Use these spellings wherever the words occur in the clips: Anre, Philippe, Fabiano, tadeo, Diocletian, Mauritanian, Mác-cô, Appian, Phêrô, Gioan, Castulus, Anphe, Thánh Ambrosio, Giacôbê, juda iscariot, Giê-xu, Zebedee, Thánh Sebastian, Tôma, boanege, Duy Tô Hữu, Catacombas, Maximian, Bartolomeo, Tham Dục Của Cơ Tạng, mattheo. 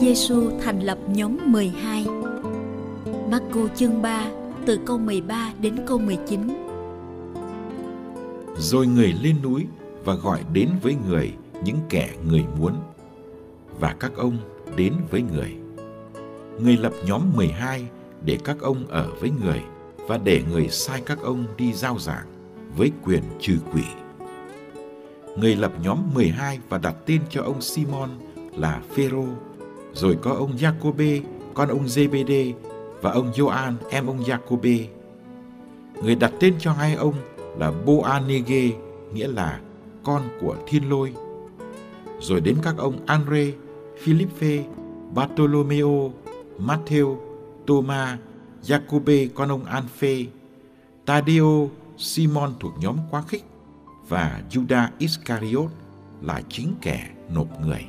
Giê-xu thành lập nhóm 12. Mác-cô chương 3 từ câu 13 đến câu 19. Rồi người lên núi và gọi đến với người những kẻ người muốn, và các ông đến với người. Người lập nhóm 12 để các ông ở với người và để người sai các ông đi rao giảng với quyền trừ quỷ. Người lập nhóm 12 và đặt tên cho ông Simon là Phêrô. Rồi có ông Giacôbê, con ông Zebedee và ông Gioan, em ông Giacôbê. Người đặt tên cho hai ông là boanege, nghĩa là con của thiên lôi. Rồi đến các ông Anre, Philippe, Bartolomeo, mattheo, Tôma, Giacôbê con ông Anphe, Tadeo, Simon thuộc nhóm quá khích và Juda Iscariot là chính kẻ nộp người.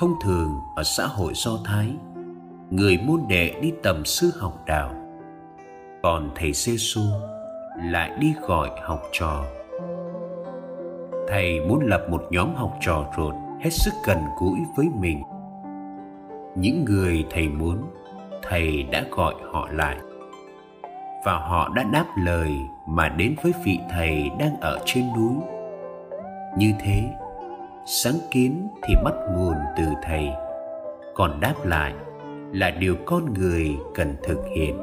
Thông thường ở xã hội Do Thái, người môn đệ đi tầm sư học đạo, còn thầy Giê-xu lại đi gọi học trò. Thầy muốn lập một nhóm học trò ruột hết sức gần gũi với mình. Những người thầy muốn, thầy đã gọi họ lại, và họ đã đáp lời mà đến với vị thầy đang ở trên núi. Như thế, sáng kiến thì bắt nguồn từ thầy, còn đáp lại là điều con người cần thực hiện.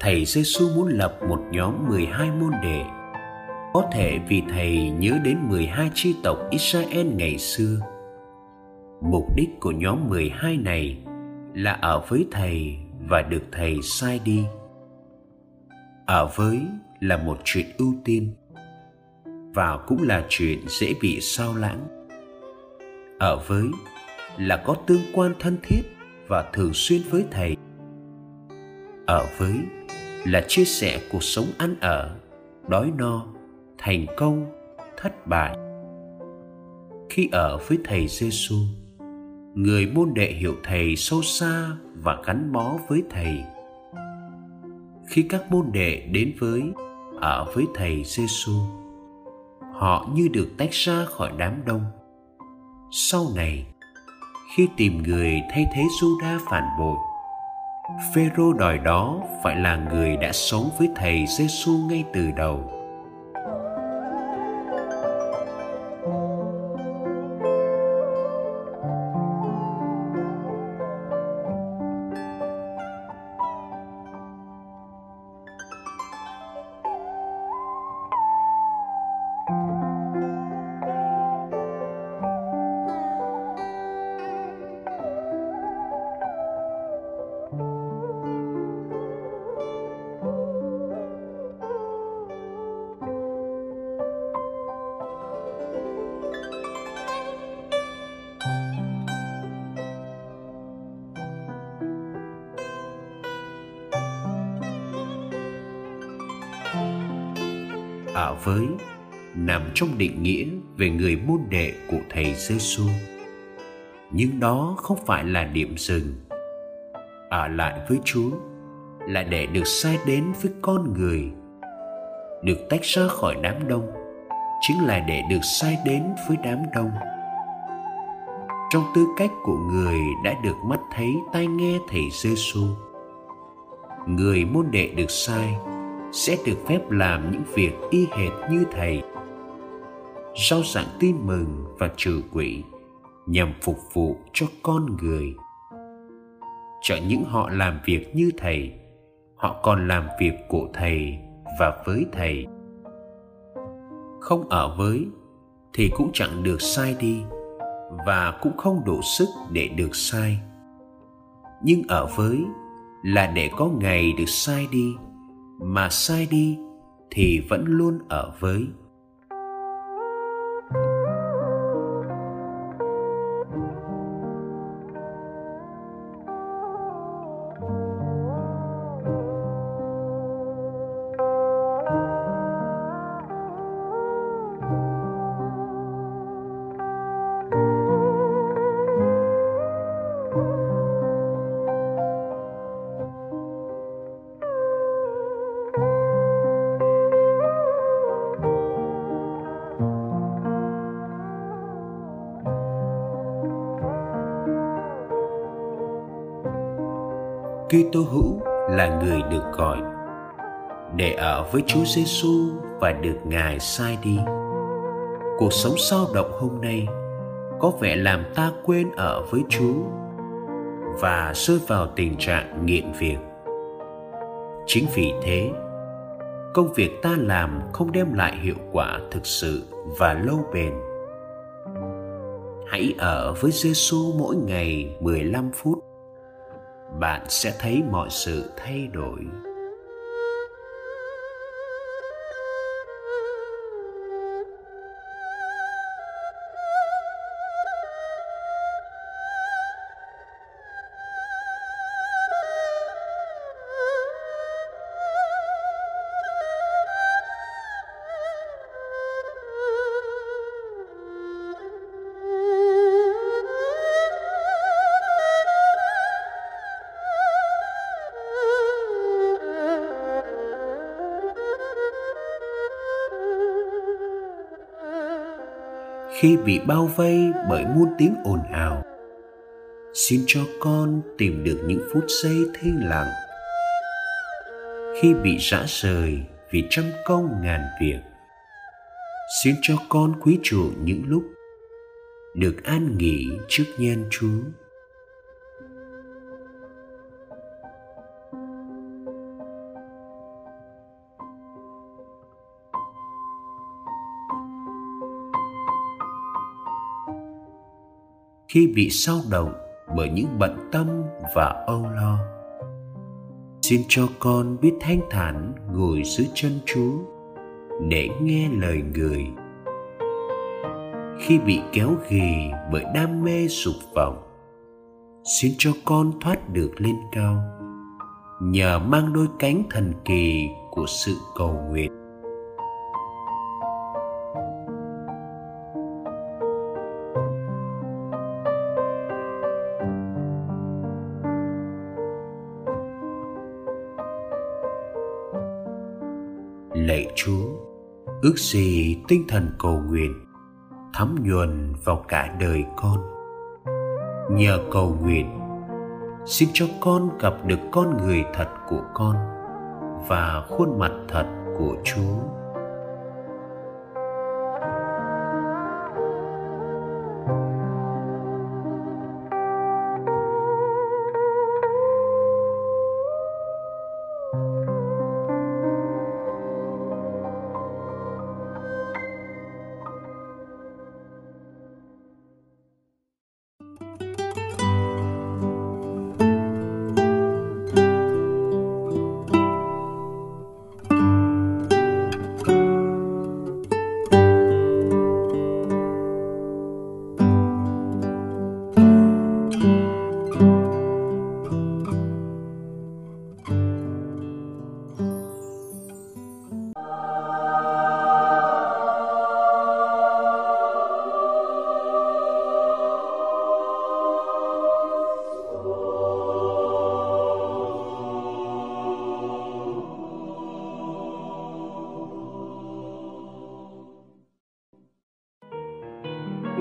Thầy Giê-xu muốn lập một nhóm 12 môn đệ. Có thể vì thầy nhớ đến 12 chi tộc Israel ngày xưa. Mục đích của nhóm 12 này là ở với thầy và được thầy sai đi. Ở với là một chuyện ưu tiên, và cũng là chuyện dễ bị sao lãng. Ở với là có tương quan thân thiết và thường xuyên với Thầy. Ở với là chia sẻ cuộc sống ăn ở, đói no, thành công, thất bại. Khi ở với Thầy Giê-xu, người môn đệ hiểu Thầy sâu xa và gắn bó với Thầy. Khi các môn đệ đến ở với Thầy Giê-xu, họ như được tách ra khỏi đám đông. Sau này, khi tìm người thay thế Juda phản bội, Phêrô đòi đó phải là người đã sống với Thầy Giê-xu ngay từ đầu. Ở với nằm trong định nghĩa về người môn đệ của Thầy Giê-xu, nhưng đó không phải là điểm dừng. Ở lại với Chúa là để được sai đến với con người. Được tách ra khỏi đám đông chính là để được sai đến với đám đông. Trong tư cách của người đã được mắt thấy tai nghe Thầy Giê-xu, người môn đệ được sai sẽ được phép làm những việc y hệt như Thầy: rao giảng tin mừng và trừ quỷ nhằm phục vụ cho con người. Chẳng những họ làm việc như Thầy, họ còn làm việc của Thầy và với Thầy. Không ở với thì cũng chẳng được sai đi và cũng không đủ sức để được sai. Nhưng ở với là để có ngày được sai đi, mà sai đi thì vẫn luôn ở với. Duy Tô Hữu là người được gọi để ở với Chúa Giê-xu và được Ngài sai đi. Cuộc sống sao động hôm nay có vẻ làm ta quên ở với Chúa và rơi vào tình trạng nghiện việc. Chính vì thế, công việc ta làm không đem lại hiệu quả thực sự và lâu bền. Hãy ở với Giê-xu mỗi ngày 15 phút. Bạn sẽ thấy mọi sự thay đổi. Khi bị bao vây bởi muôn tiếng ồn ào, xin cho con tìm được những phút giây thinh lặng. Khi bị rã rời vì trăm công ngàn việc, xin cho con quý trọng những lúc được an nghỉ trước nhan Chúa. Khi bị sao động bởi những bận tâm và âu lo, xin cho con biết thanh thản ngồi dưới chân Chúa để nghe lời Người. Khi bị kéo ghì bởi đam mê sục vọng, xin cho con thoát được lên cao, nhờ mang đôi cánh thần kỳ của sự cầu nguyện. Lạy Chúa, ước gì tinh thần cầu nguyện thấm nhuần vào cả đời con. Nhờ cầu nguyện, xin cho con gặp được con người thật của con và khuôn mặt thật của Chúa.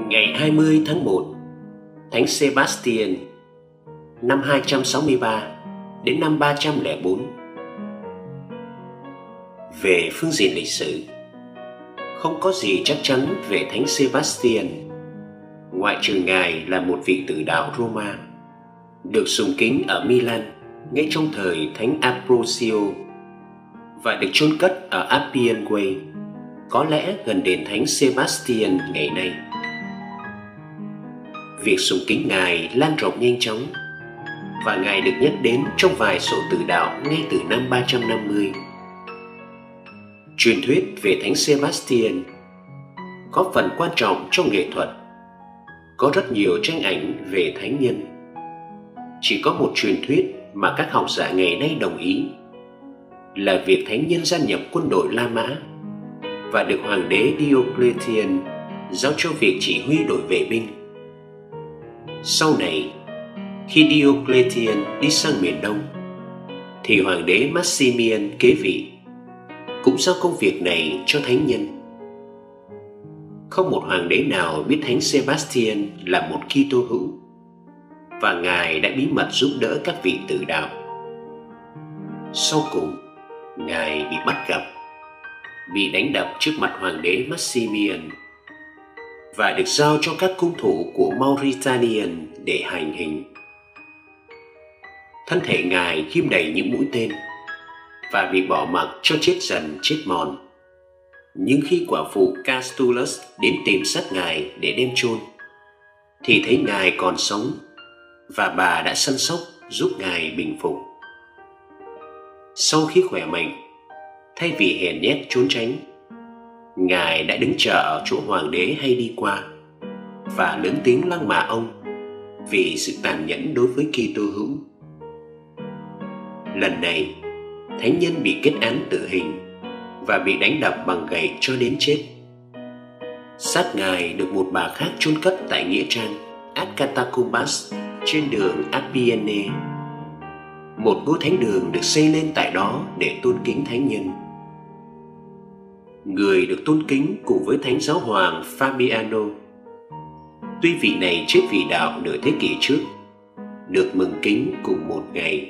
Ngày 20 tháng 1, Thánh Sebastian, năm 263 đến năm 304. Về phương diện lịch sử, không có gì chắc chắn về Thánh Sebastian, ngoại trừ Ngài là một vị tử đạo Roma, được sùng kính ở Milan ngay trong thời Thánh Ambrosio và được chôn cất ở Appian, có lẽ gần đền Thánh Sebastian ngày nay. Việc sùng kính Ngài lan rộng nhanh chóng và Ngài được nhắc đến trong vài sổ tử đạo ngay từ năm 350. Truyền thuyết về Thánh Sebastian có phần quan trọng trong nghệ thuật. Có rất nhiều tranh ảnh về thánh nhân. Chỉ có một truyền thuyết mà các học giả ngày nay đồng ý là việc thánh nhân gia nhập quân đội La Mã và được hoàng đế Diocletian giao cho việc chỉ huy đội vệ binh. Sau này, khi Diocletian đi sang miền Đông, thì hoàng đế Maximian kế vị cũng giao công việc này cho thánh nhân. Không một hoàng đế nào biết Thánh Sebastian là một Kitô hữu, và Ngài đã bí mật giúp đỡ các vị tử đạo. Sau cùng, Ngài bị bắt gặp, bị đánh đập trước mặt hoàng đế Maximian và được giao cho các cung thủ của Mauritanian để hành hình. Thân thể Ngài ghim đầy những mũi tên và bị bỏ mặc cho chết dần chết mòn. Nhưng khi quả phụ Castulus đến tìm xác Ngài để đem chôn, thì thấy Ngài còn sống và bà đã săn sóc giúp Ngài bình phục. Sau khi khỏe mạnh, thay vì hèn nhát trốn tránh, Ngài đã đứng chờ ở chỗ hoàng đế hay đi qua và lớn tiếng lăng mạ ông vì sự tàn nhẫn đối với Kitô hữu. Lần này, thánh nhân bị kết án tử hình và bị đánh đập bằng gậy cho đến chết. Xác Ngài được một bà khác chôn cất tại nghĩa trang Catacombas trên đường Appian, một ngôi thánh đường được xây lên tại đó để tôn kính thánh nhân. Người được tôn kính cùng với Thánh Giáo Hoàng Fabiano. Tuy vị này chết vì đạo nửa thế kỷ trước, được mừng kính cùng một ngày.